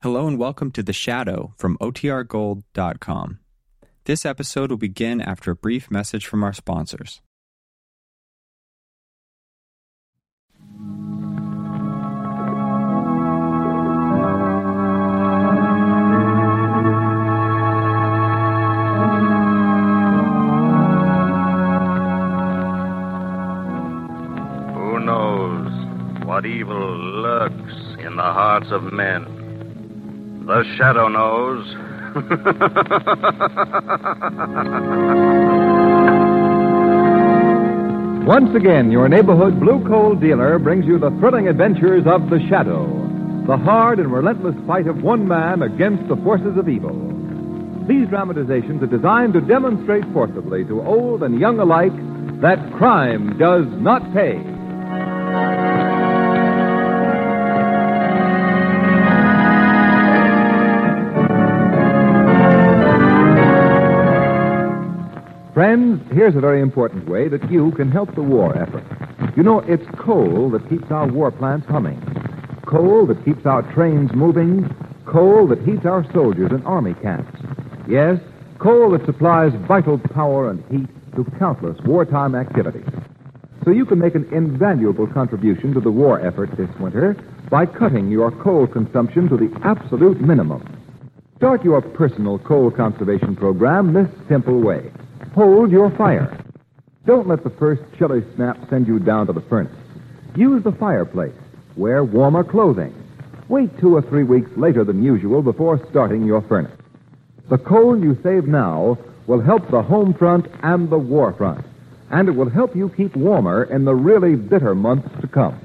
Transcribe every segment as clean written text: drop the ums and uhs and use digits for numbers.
Hello and welcome to The Shadow from otrgold.com. This episode will begin after a brief message from our sponsors. Who knows what evil lurks in the hearts of men? The Shadow knows. Once again, your neighborhood Blue Coal dealer brings you the thrilling adventures of The Shadow, the hard and relentless fight of one man against the forces of evil. These dramatizations are designed to demonstrate forcibly to old and young alike that crime does not pay. Friends, here's a very important way that you can help the war effort. You know, it's coal that keeps our war plants humming, coal that keeps our trains moving, coal that heats our soldiers in army camps. Yes, coal that supplies vital power and heat to countless wartime activities. So you can make an invaluable contribution to the war effort this winter by cutting your coal consumption to the absolute minimum. Start your personal coal conservation program this simple way. Hold your fire. Don't let the first chilly snap send you down to the furnace. Use the fireplace. Wear warmer clothing. Wait 2 or 3 weeks later than usual before starting your furnace. The coal you save now will help the home front and the war front, and it will help you keep warmer in the really bitter months to come.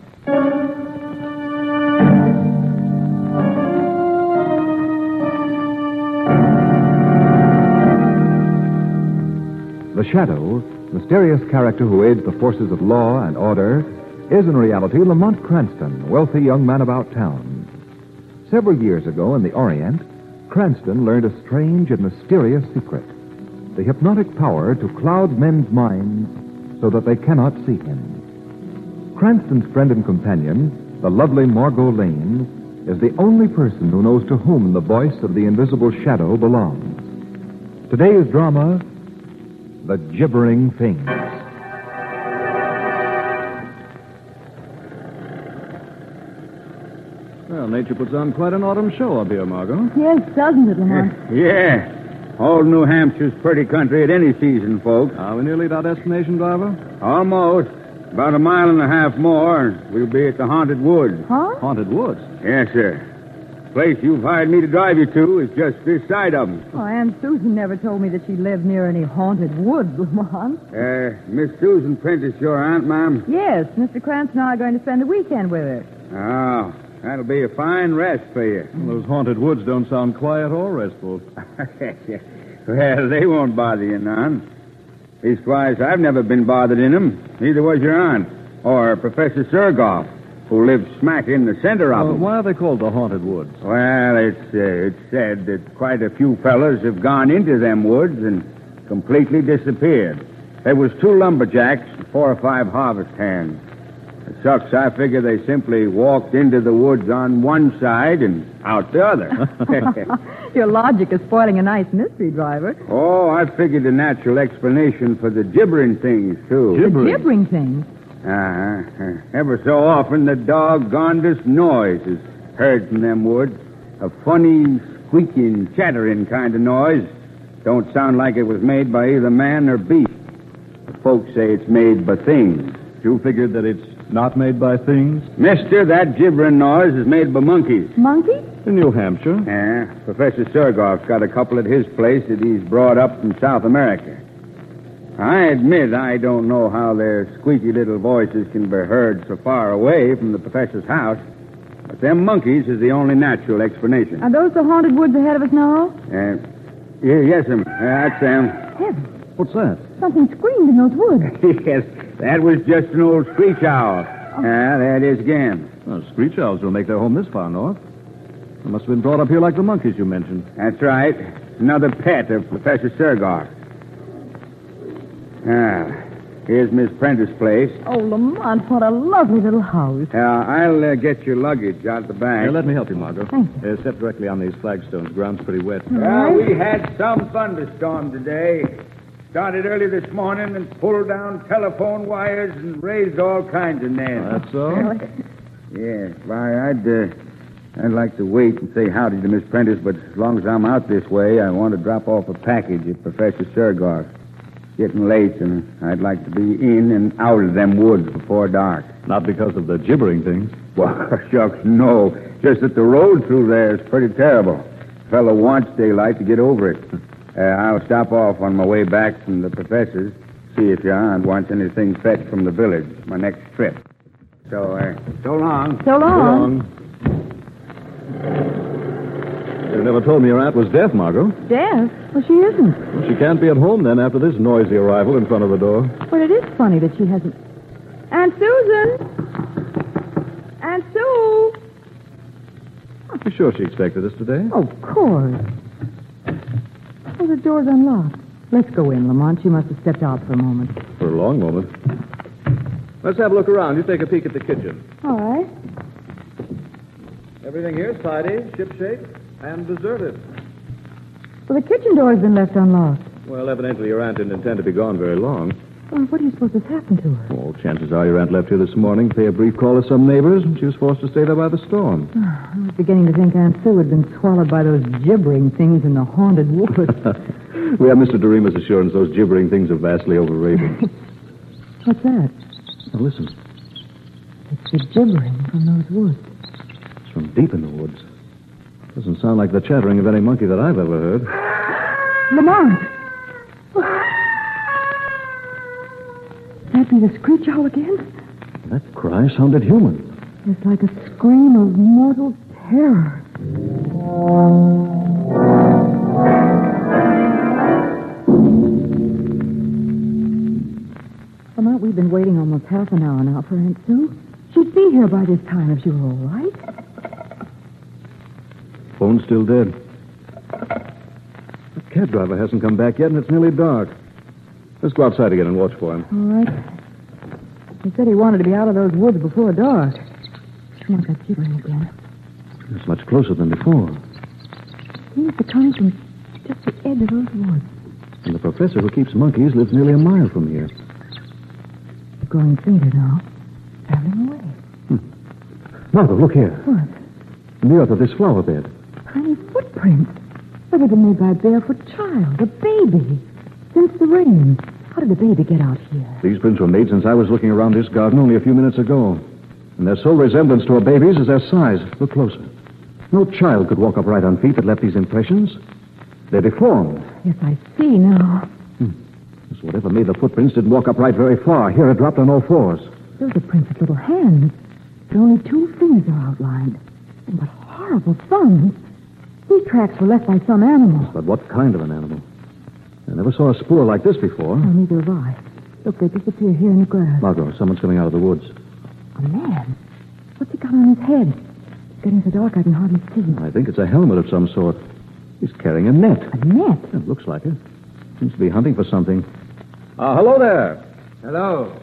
The Shadow, mysterious character who aids the forces of law and order, is in reality Lamont Cranston, wealthy young man about town. Several years ago in the Orient, Cranston learned a strange and mysterious secret, the hypnotic power to cloud men's minds so that they cannot see him. Cranston's friend and companion, the lovely Margot Lane, is the only person who knows to whom the voice of the invisible Shadow belongs. Today's drama: The Gibbering Things. Well, nature puts on quite an autumn show up here, Margot. Yes, doesn't it, Lamont? Yeah. Old New Hampshire's pretty country at any season, folks. Are we nearly at our destination, driver? Almost. About 1.5 miles more, and we'll be at the Haunted Woods. Huh? Haunted Woods? Yes, sir. Place you've hired me to drive you to is just this side of them. Oh, Aunt Susan never told me that she lived near any haunted woods, Lamont. Miss Susan Prentice, your aunt, ma'am? Yes, Mr. Cranston and I are going to spend the weekend with her. Oh, that'll be a fine rest for you. Well, those haunted woods don't sound quiet or restful. Well, they won't bother you none. Leastwise, I've never been bothered in them. Neither was your aunt, or Professor Sergoff, who lives smack in the center of them. Why are they called the Haunted Woods? Well, it's said that quite a few fellas have gone into them woods and completely disappeared. There was 2 lumberjacks and 4 or 5 harvest hands. It sucks. I figure they simply walked into the woods on one side and out the other. Your logic is spoiling a nice mystery, driver. Oh, I figured a natural explanation for the gibbering things, too. Gibbering? The gibbering things? Ever so often the doggondest noise is heard from them woods. A funny, squeaking, chattering kind of noise. Don't sound like it was made by either man or beast. The folks say it's made by things. You figured that it's not made by things? Mister, that gibbering noise is made by monkeys. Monkeys? In New Hampshire. Yeah, Professor Sergoff's got a couple at his place that he's brought up from South America. I admit I don't know how their squeaky little voices can be heard so far away from the professor's house, but them monkeys is the only natural explanation. Are those the haunted woods ahead of us now? Yes, ma'am. That's them. Heaven. What's that? Something screamed in those woods. Yes, that was just an old screech owl. Oh. There it is again. Well, screech owls don't make their home this far north. They must have been brought up here like the monkeys you mentioned. That's right. Another pet of Professor Sergoff. Ah, Here's Miss Prentice's place. Oh, Lamont, what a lovely little house. I'll get your luggage out of the bag. Here, let me help you, Margot. Thank you. Step directly on these flagstones. The ground's pretty wet. We had some thunderstorm today. Started early this morning and pulled down telephone wires and raised all kinds of nails. That's so? Really? Yes. Why, I'd like to wait and say howdy to Miss Prentice, but as long as I'm out this way, I want to drop off a package at Professor Sergoff. Getting late, and I'd like to be in and out of them woods before dark. Not because of the gibbering things? Well, shucks, no. Just that the road through there is pretty terrible. Fellow wants daylight to get over it. I'll stop off on my way back from the professor's, see if your aunt wants anything fetched from the village, my next trip. So long. So long. So long. You never told me your aunt was deaf, Margot. Deaf? Well, she isn't. Well, she can't be at home, then, after this noisy arrival in front of the door. But it is funny that she hasn't... Aunt Susan! Aunt Sue! Are you sure she expected us today? Of course. Oh, the door's unlocked. Let's go in, Lamont. She must have stepped out for a moment. For a long moment. Let's have a look around. You take a peek at the kitchen. All right. Everything here is tidy, shipshape, and deserted. Well, the kitchen door has been left unlocked. Well, evidently your aunt didn't intend to be gone very long. Well, what do you suppose has happened to her? Oh, chances are your aunt left here this morning to pay a brief call to some neighbors, and she was forced to stay there by the storm. Oh, I was beginning to think Aunt Sue had been swallowed by those gibbering things in the haunted woods. We have Mr. Doremus' assurance those gibbering things are vastly overrated. What's that? Now, listen. It's the gibbering from those woods. It's from deep in the woods. Doesn't sound like the chattering of any monkey that I've ever heard. Lamont! That'd be the screech owl again. That cry sounded human. It's like a scream of mortal terror. Lamont, we've been waiting almost half an hour now for Aunt Sue. She'd be here by this time if she were all right. Phone's still dead. The cab driver hasn't come back yet, and it's nearly dark. Let's go outside again and watch for him. All right. He said he wanted to be out of those woods before dark. Come on, that's gibbering again. It's much closer than before. Seems to come from just the edge of those woods. And the professor who keeps monkeys lives nearly a mile from here. Growing fainter now. Traveling away. Margot, look here. What? In the earth of this flower bed. Tiny footprints. They were made by a barefoot child, a baby. Since the rain. How did the baby get out here? These prints were made since I was looking around this garden only a few minutes ago. And their sole resemblance to a baby's is their size. Look closer. No child could walk upright on feet that left these impressions. They're deformed. Yes, I see now. So whatever made the footprints didn't walk upright very far. Here it dropped on all fours. Those are prints of little hands. But only two fingers are outlined. And what horrible thumbs. These tracks were left by some animal. But what kind of an animal? I never saw a spoor like this before. No, neither have I. Look, they disappear here in the grass. Margot, someone's coming out of the woods. A man? What's he got on his head? It's getting so dark I can hardly see. I think it's a helmet of some sort. He's carrying a net. A net? It looks like it. Seems to be hunting for something. Hello there. Hello.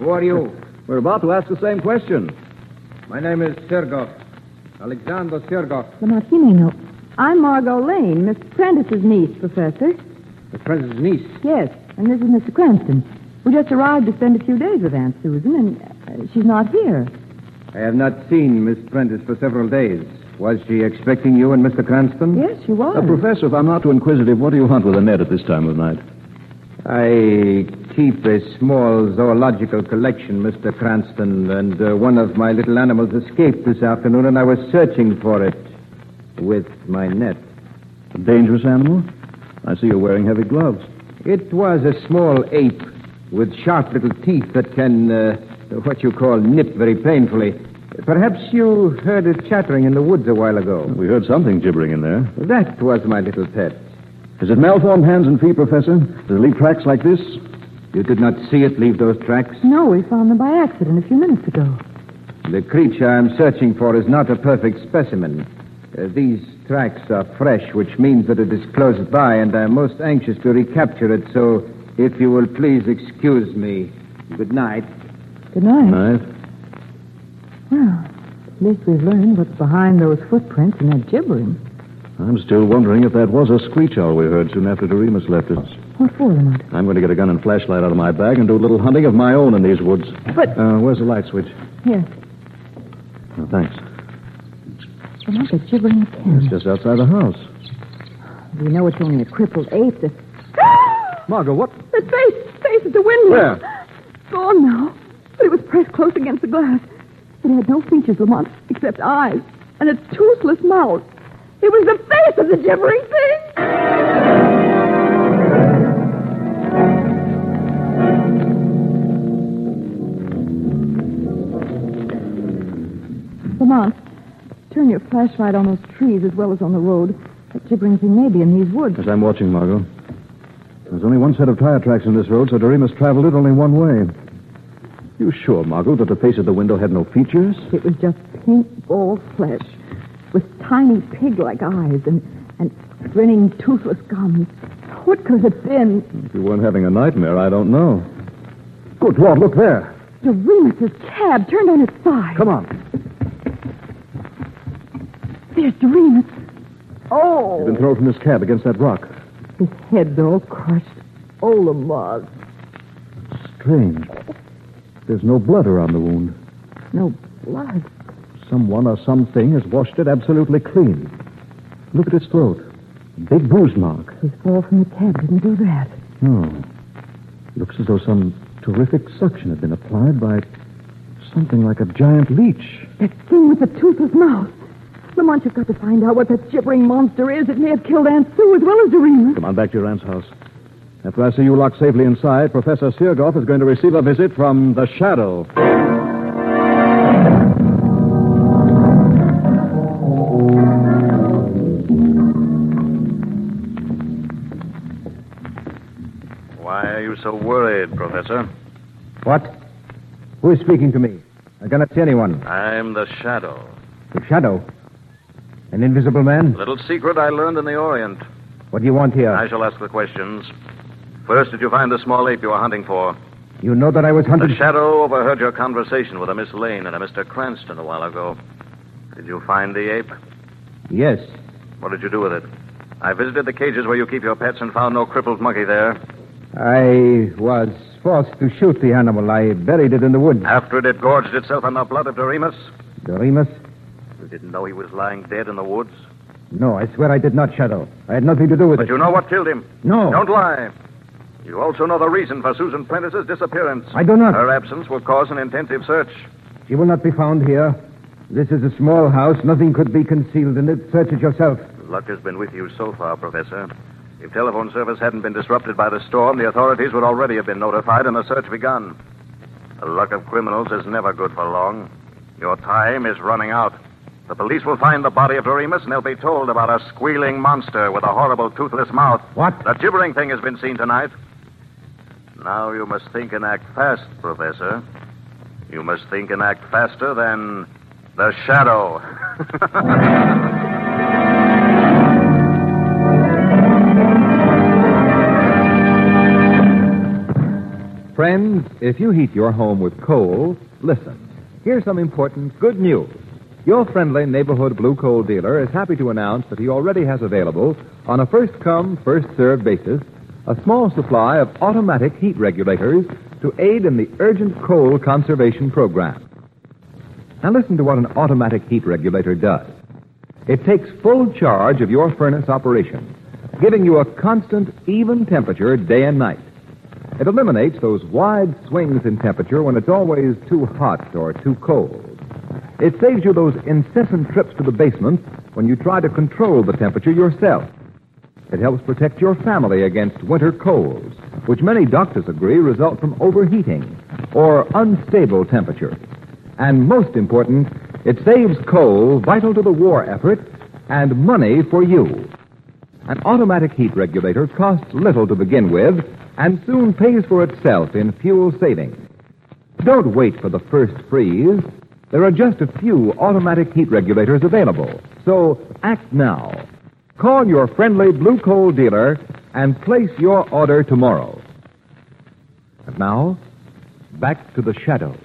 Who are you? We're about to ask the same question. My name is Sergoff. Alexander Sergoff. Lamont, you may know. I'm Margot Lane, Miss Prentice's niece, Professor. Miss Prentice's niece? Yes, and this is Mr. Cranston. We just arrived to spend a few days with Aunt Susan, and she's not here. I have not seen Miss Prentice for several days. Was she expecting you and Mr. Cranston? Yes, she was. Professor, if I'm not too inquisitive, what do you hunt with a net at this time of night? I keep a small zoological collection, Mr. Cranston, and one of my little animals escaped this afternoon, and I was searching for it with my net. A dangerous animal? I see you're wearing heavy gloves. It was a small ape with sharp little teeth that can, what you call, nip very painfully. Perhaps you heard it chattering in the woods a while ago. We heard something gibbering in there. That was my little pet. Is it malformed hands and feet, Professor? Does it leave tracks like this? You did not see it leave those tracks? No, we found them by accident a few minutes ago. The creature I'm searching for is not a perfect specimen. These tracks are fresh, which means that it is close by, and I'm most anxious to recapture it so If you will please excuse me. Good night. Good night. Good night. Well, at least we've learned what's behind those footprints and that gibbering. I'm still wondering if that was a screech owl we heard soon after Doremus left us. What for, Lamont? I'm going to get a gun and flashlight out of my bag and do a little hunting of my own in these woods. But... where's the light switch? Here. Oh, thanks. Lamont, the gibbering again. It's just outside the house. You know it's only a crippled ape that... Margot, what? The face at the window. Where? It's gone now, but it was pressed close against the glass. It had no features, Lamont, except eyes and a toothless mouth. It was the face of the gibbering thing. Lamont, turn your flashlight on those trees as well as on the road. That gibbering thing may be in these woods. As I'm watching, Margot. There's only one set of tire tracks in this road, so Doremus traveled it only one way. You sure, Margot, that the face at the window had no features? It was just pink, bald flesh with tiny pig-like eyes and grinning, toothless gums. What could it have been? If you weren't having a nightmare, I don't know. Good Lord, look there. Doremus's cab turned on its side. Come on. There's Doremus. Oh. He's been thrown from his cab against that rock. His head's all crushed. Oh, Lamont. Strange. There's no blood around the wound. No blood? Someone or something has washed it absolutely clean. Look at its throat. Big bruise mark. His fall from the cab didn't do that. No. Looks as though some terrific suction had been applied by something like a giant leech. That thing with the toothless mouth. Lamont, you've got to find out what that gibbering monster is. It may have killed Aunt Sue as well as Doremus. Come on back to your aunt's house. After I see you locked safely inside, Professor Sergoff is going to receive a visit from The Shadow. Why are you so worried, Professor? What? Who is speaking to me? I cannot see anyone. I'm The Shadow. The Shadow? An invisible man? A little secret I learned in the Orient. What do you want here? I shall ask the questions. First, did you find the small ape you were hunting for? You know that I was hunting... The Shadow overheard your conversation with a Miss Lane and a Mr. Cranston a while ago. Did you find the ape? Yes. What did you do with it? I visited the cages where you keep your pets and found no crippled monkey there. I was forced to shoot the animal. I buried it in the woods. After it had gorged itself on the blood of Doremus? Doremus? You didn't know he was lying dead in the woods? No, I swear I did not, Shadow. I had nothing to do with it. But you know what killed him? No. Don't lie. You also know the reason for Susan Prentice's disappearance. I do not. Her absence will cause an intensive search. She will not be found here. This is a small house. Nothing could be concealed in it. Search it yourself. Luck has been with you so far, Professor. If telephone service hadn't been disrupted by the storm, the authorities would already have been notified and the search begun. The luck of criminals is never good for long. Your time is running out. The police will find the body of Doremus, and they'll be told about a squealing monster with a horrible toothless mouth. What? The gibbering thing has been seen tonight. Now you must think and act fast, Professor. You must think and act faster than the Shadow. Friends, if you heat your home with coal, listen. Here's some important good news. Your friendly neighborhood Blue Coal dealer is happy to announce that he already has available, on a first-come, first-served basis, a small supply of automatic heat regulators to aid in the urgent coal conservation program. Now listen to what an automatic heat regulator does. It takes full charge of your furnace operation, giving you a constant, even temperature day and night. It eliminates those wide swings in temperature when it's always too hot or too cold. It saves you those incessant trips to the basement when you try to control the temperature yourself. It helps protect your family against winter colds, which many doctors agree result from overheating or unstable temperature. And most important, it saves coal vital to the war effort and money for you. An automatic heat regulator costs little to begin with and soon pays for itself in fuel savings. Don't wait for the first freeze. There are just a few automatic heat regulators available, so act now. Call your friendly Blue Coal dealer and place your order tomorrow. And now, back to The Shadow.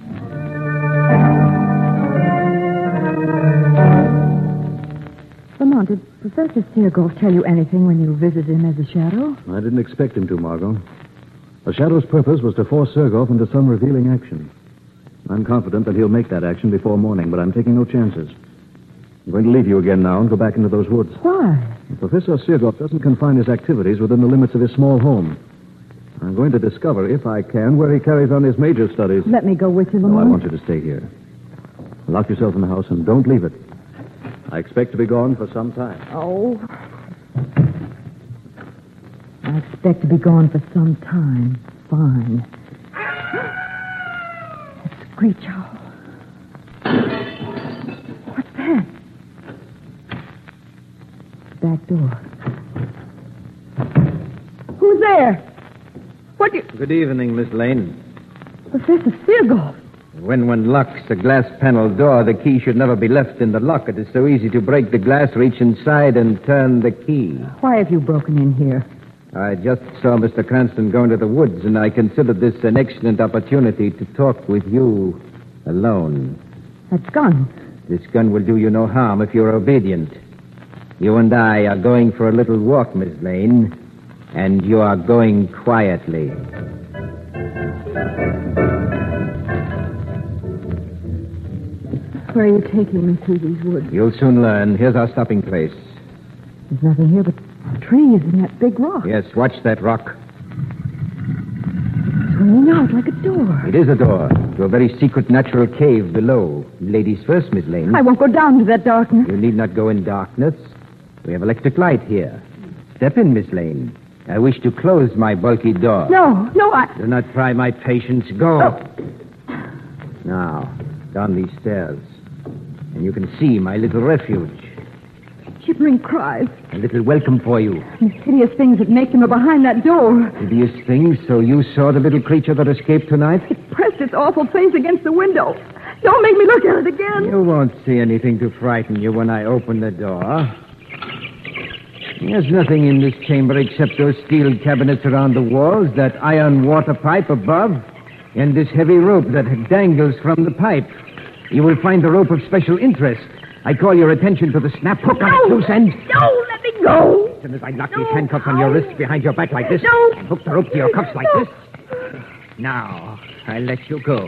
Lamont, did Professor Sergoff tell you anything when you visited him as The Shadow? I didn't expect him to, Margot. The Shadow's purpose was to force Sergoff into some revealing action. I'm confident that he'll make that action before morning, but I'm taking no chances. I'm going to leave you again now and go back into those woods. Why? Professor Sergoff doesn't confine his activities within the limits of his small home. I'm going to discover, if I can, where he carries on his major studies. Let me go with you, Lamont. No, I want you to stay here. Lock yourself in the house and don't leave it. I expect to be gone for some time. Oh. I expect to be gone for some time. Fine. A screech owl. What's that? Back door. Who's there? What do you... Good evening, Miss Lane. Professor Sergoff. When one locks a glass panel door, the key should never be left in the lock. It is so easy to break the glass, reach inside, and turn the key. Why have you broken in here? I just saw Mr. Cranston go into the woods, and I considered this an excellent opportunity to talk with you alone. That gun. This gun will do you no harm if you're obedient. You and I are going for a little walk, Miss Lane, and you are going quietly. Where are you taking me through these woods? You'll soon learn. Here's our stopping place. There's nothing here but trees and that big rock. Yes, watch that rock. It's swinging out like a door. It is a door to a very secret natural cave below. Ladies first, Miss Lane. I won't go down to that darkness. You need not go in darkness. We have electric light here. Step in, Miss Lane. I wish to close my bulky door. No, I... Do not try my patience. Go. Oh. Now, down these stairs. And you can see my little refuge. Shivering cries. A little welcome for you. These hideous things that make them are behind that door. Hideous things? So you saw the little creature that escaped tonight? It pressed its awful face against the window. Don't make me look at it again. You won't see anything to frighten you when I open the door. There's nothing in this chamber except those steel cabinets around the walls, that iron water pipe above, and this heavy rope that dangles from the pipe. You will find the rope of special interest. I call your attention to the snap hook on its loose end. No, let me go. As soon as I knock these handcuffs on your wrists behind your back like this, and hook the rope to your cuffs like this. Now, I'll let you go.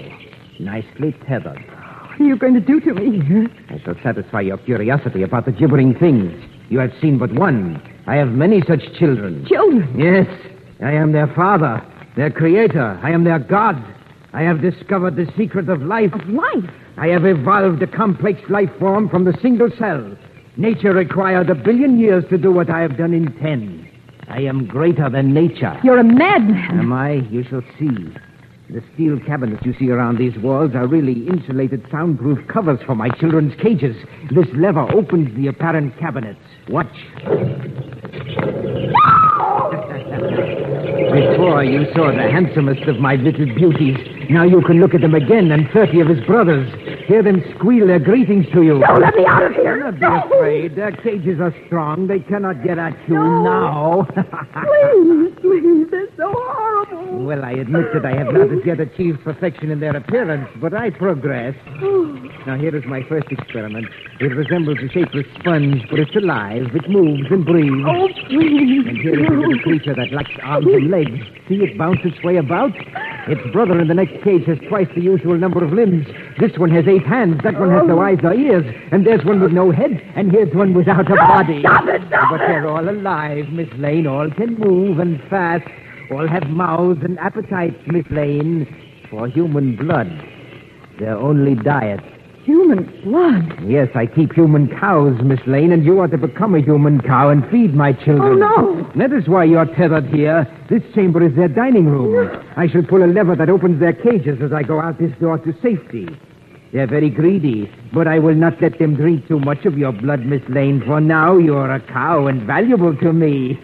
Nicely tethered. What are you going to do to me? I shall satisfy your curiosity about the gibbering things. You have seen but one. I have many such children. Children? Yes. I am their father, their creator. I am their God. I have discovered the secret of life. Of life? I have evolved a complex life form from the single cell. Nature required 1 billion years to do what I have done in 10. I am greater than nature. You're a madman. Am I? You shall see. The steel cabinets you see around these walls are really insulated soundproof covers for my children's cages. This lever opens the apparent cabinets. Watch. Before you saw the handsomest of my little beauties. Now you can look at them again and 30 of his brothers. Hear them squeal their greetings to you. No, let me out of here. Do not be afraid. Their cages are strong. They cannot get at you now. Please, they're so horrible. Well, I admit that I have not as yet achieved perfection in their appearance, but I progress. Now, here is my first experiment. It resembles a shapeless sponge, but it's alive. It moves and breathes. Oh, please. And here is a little creature that lacks arms and legs. See it bounce its way about? Its brother in the next cage has twice the usual number of limbs. This one has 8 hands. That one has no eyes or ears. And there's one with no head. And here's one without a body. Stop it! But they're all alive, Miss Lane. All can move and fast. All have mouths and appetites, Miss Lane. For human blood. Their only diet. Human blood? Yes, I keep human cows, Miss Lane, and you are to become a human cow and feed my children. Oh, no! That is why you're tethered here. This chamber is their dining room. I shall pull a lever that opens their cages as I go out this door to safety. They're very greedy, but I will not let them drink too much of your blood, Miss Lane, for now you're a cow and valuable to me.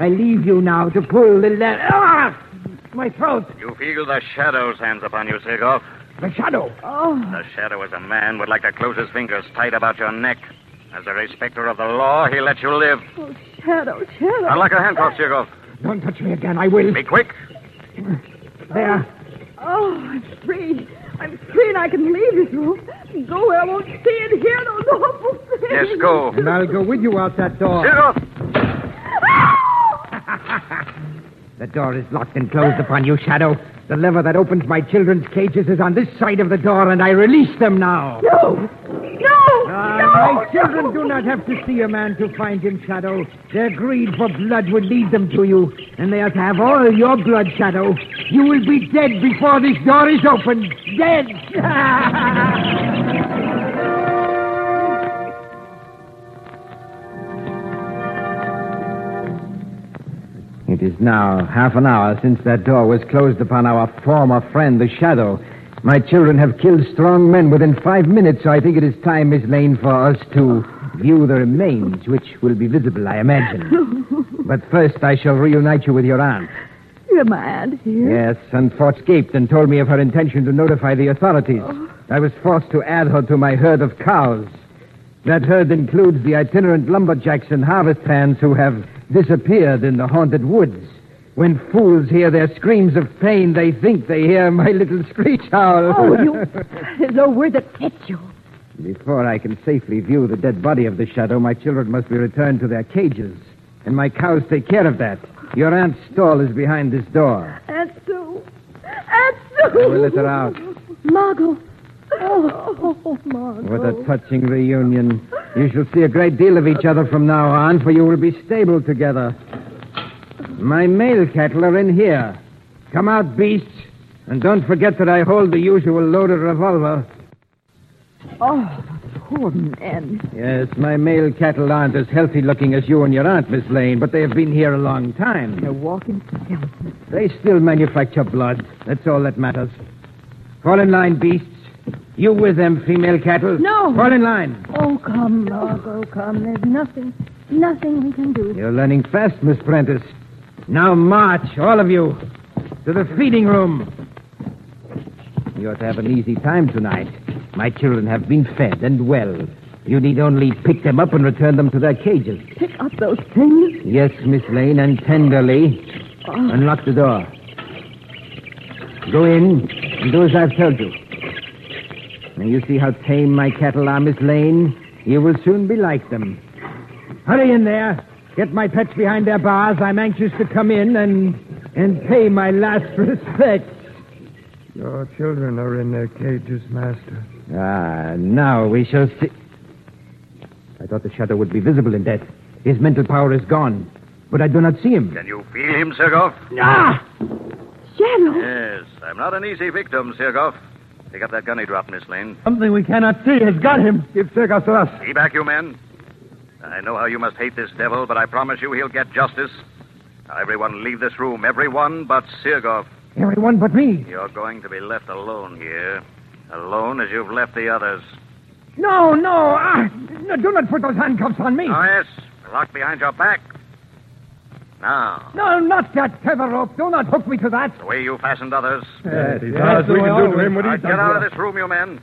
I leave you now to pull the lever. Ah! My throat! You feel the Shadow's hands upon you, Sergoff. The Shadow. Oh. The Shadow is a man would like to close his fingers tight about your neck. As a respecter of the law, he'll let you live. Oh, Shadow. Unlock your handcuffs, Sergoff. Don't touch me again. I will. Be quick. There. Oh, I'm free. I'm free and I can leave this room. Go where I won't see and hear those awful things. Yes, go. And I'll go with you out that door. Get off. The door is locked and closed upon you, Shadow. The lever that opens my children's cages is on this side of the door, and I release them now. No! My children do not have to see a man to find him, Shadow. Their greed for blood would lead them to you, and they are to have all your blood, Shadow. You will be dead before this door is opened. Dead! It is now 30 minutes since that door was closed upon our former friend, the Shadow. My children have killed strong men within 5 minutes, so I think it is time, Miss Lane, for us to view the remains, which will be visible, I imagine. But first, I shall reunite you with your aunt. You're my aunt here? Yes, and escaped and told me of her intention to notify the authorities. Oh. I was forced to add her to my herd of cows. That herd includes the itinerant lumberjacks and harvest hands who have disappeared in the haunted woods. When fools hear their screams of pain, they think they hear my little screech owl. Oh, you... There's no word that fits you. Before I can safely view the dead body of the Shadow, my children must be returned to their cages. And my cows take care of that. Your aunt's stall is behind this door. Aunt Sue. Aunt Sue. I will let her out. Margot. Oh, Margot. What a touching reunion. You shall see a great deal of each other from now on, for you will be stabled together. My male cattle are in here. Come out, beasts, and don't forget that I hold the usual loaded revolver. Oh, poor men. Yes, my male cattle aren't as healthy-looking as you and your aunt, Miss Lane, but they have been here a long time. They're walking skeletons. They still manufacture blood. That's all that matters. Fall in line, beasts. You with them, female cattle? No. Fall in line. Oh, come, Margot, come. There's nothing we can do. You're learning fast, Miss Prentice. Now march, all of you, to the feeding room. You ought to have an easy time tonight. My children have been fed and well. You need only pick them up and return them to their cages. Pick up those things? Yes, Miss Lane, and tenderly. Oh. Unlock the door. Go in and do as I've told you. Now you see how tame my cattle are, Miss Lane. You will soon be like them. Hurry in there. Get my pets behind their bars. I'm anxious to come in and pay my last respects. Your children are in their cages, Master. Ah, now we shall see. I thought the Shadow would be visible in death. His mental power is gone, but I do not see him. Can you feel him, Sergoff? Ah! Shadow! Yes, I'm not an easy victim, Sergoff. Pick up that gun he dropped, Miss Lane. Something we cannot see has got him. Give Sergoff to us. Be back, you men. I know how you must hate this devil, but I promise you he'll get justice. Now, everyone leave this room. Everyone but Sergoff. Everyone but me? You're going to be left alone here. Alone as you've left the others. No. No, do not put those handcuffs on me. Oh, yes. Lock behind your back. Now. No, not that tether rope. Do not hook me to that. The way you fastened others. Yes, we can do to him what he's done. Get out of this room, you men.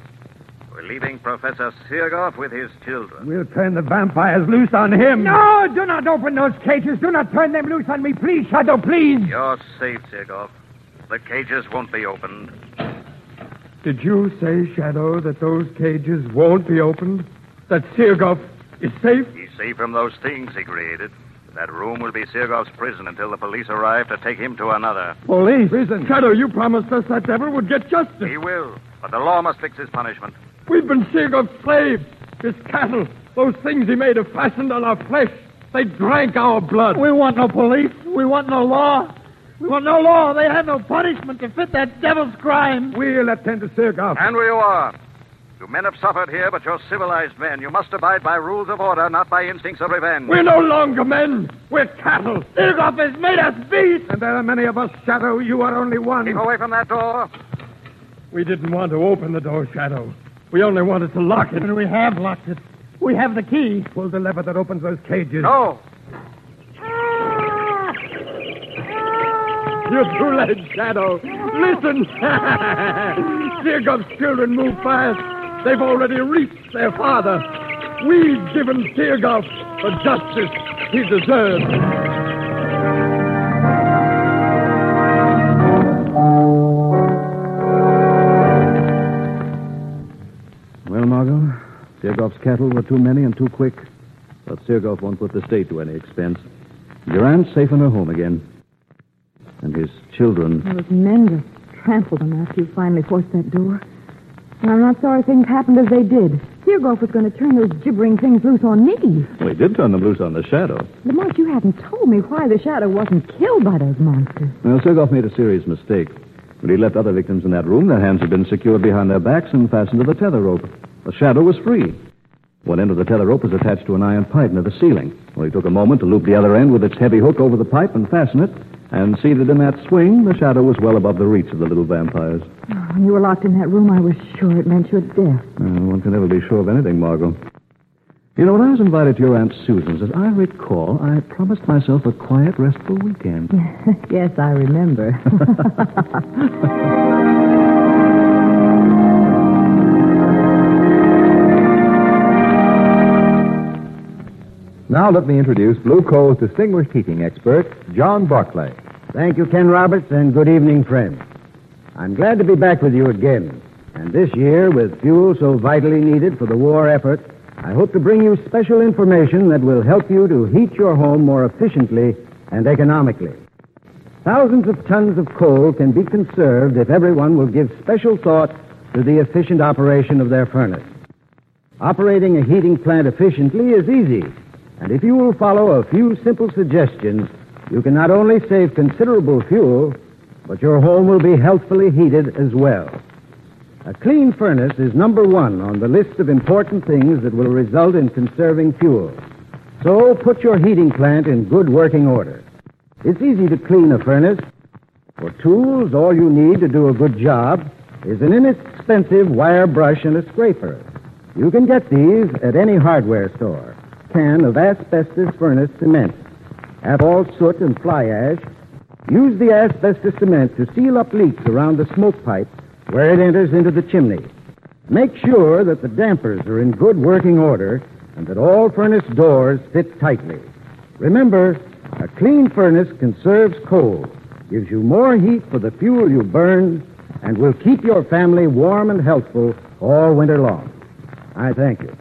We're leaving Professor Sergoff with his children. We'll turn the vampires loose on him. No, do not open those cages. Do not turn them loose on me. Please, Shadow, please. You're safe, Sergoff. The cages won't be opened. Did you say, Shadow, that those cages won't be opened? That Sergoff is safe? He's safe from those things he created. That room will be Sergoff's prison until the police arrive to take him to another. Police? Prison? Shadow, you promised us that devil would get justice. He will, but the law must fix his punishment. We've been Sergoff's slaves. His cattle, those things he made, have fastened on our flesh. They drank our blood. We want no police. We want no law. We want no law. They have no punishment to fit that devil's crime. We'll attend to Sergoff. And we are. You men have suffered here, but you're civilized men. You must abide by rules of order, not by instincts of revenge. We're no longer men. We're cattle. Sergoff has made us beasts. And there are many of us, Shadow. You are only one. Keep away from that door. We didn't want to open the door, Shadow. We only wanted to lock it. And we have locked it. We have the key. Pull the lever that opens those cages. No. You're too late, Shadow. Listen. Sergoff's children move fast. They've already reached their father. We've given Sergoff the justice he deserves. Sergoff's cattle were too many and too quick. But Sergoff won't put the state to any expense. Durant's safe in her home again. And his children... Those men just trampled them after you finally forced that door. And I'm not sorry things happened as they did. Sergoff was going to turn those gibbering things loose on me. Well, he did turn them loose on the Shadow. Lamont, you hadn't told me why the Shadow wasn't killed by those monsters. Well, Sergoff made a serious mistake. When he left other victims in that room, their hands had been secured behind their backs and fastened to the tether rope. The Shadow was free. One end of the tether rope was attached to an iron pipe near the ceiling. Well, he took a moment to loop the other end with its heavy hook over the pipe and fasten it. And seated in that swing, the Shadow was well above the reach of the little vampires. Oh, when you were locked in that room, I was sure it meant your death. One can never be sure of anything, Margot. You know, when I was invited to your Aunt Susan's, as I recall, I promised myself a quiet, restful weekend. Yes, I remember. Now let me introduce Blue Coal's distinguished teaching expert, John Barclay. Thank you, Ken Roberts, and good evening, friends. I'm glad to be back with you again. And this year, with fuel so vitally needed for the war effort, I hope to bring you special information that will help you to heat your home more efficiently and economically. Thousands of tons of coal can be conserved if everyone will give special thought to the efficient operation of their furnace. Operating a heating plant efficiently is easy. And if you will follow a few simple suggestions, you can not only save considerable fuel, but your home will be healthfully heated as well. A clean furnace is number one on the list of important things that will result in conserving fuel. So put your heating plant in good working order. It's easy to clean a furnace. For tools, all you need to do a good job is an inexpensive wire brush and a scraper. You can get these at any hardware store. Of asbestos furnace cement. Have all soot and fly ash. Use the asbestos cement to seal up leaks around the smoke pipe where it enters into the chimney. Make sure that the dampers are in good working order and that all furnace doors fit tightly. Remember, a clean furnace conserves coal, gives you more heat for the fuel you burn, and will keep your family warm and healthful all winter long. I thank you.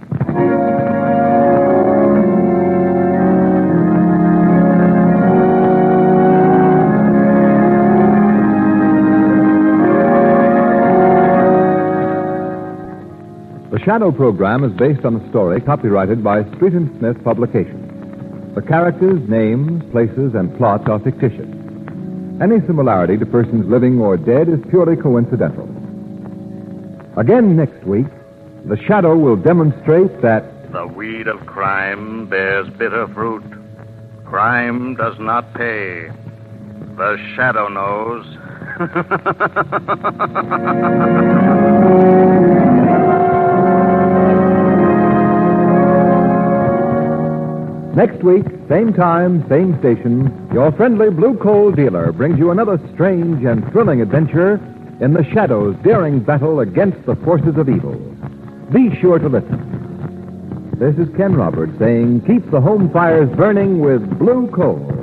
The Shadow program is based on a story copyrighted by Street and Smith Publications. The characters, names, places, and plots are fictitious. Any similarity to persons living or dead is purely coincidental. Again next week, The Shadow will demonstrate that... The weed of crime bears bitter fruit. Crime does not pay. The Shadow knows. Next week, same time, same station, your friendly Blue Coal dealer brings you another strange and thrilling adventure in the Shadow's daring battle against the forces of evil. Be sure to listen. This is Ken Roberts saying, keep the home fires burning with Blue Coal.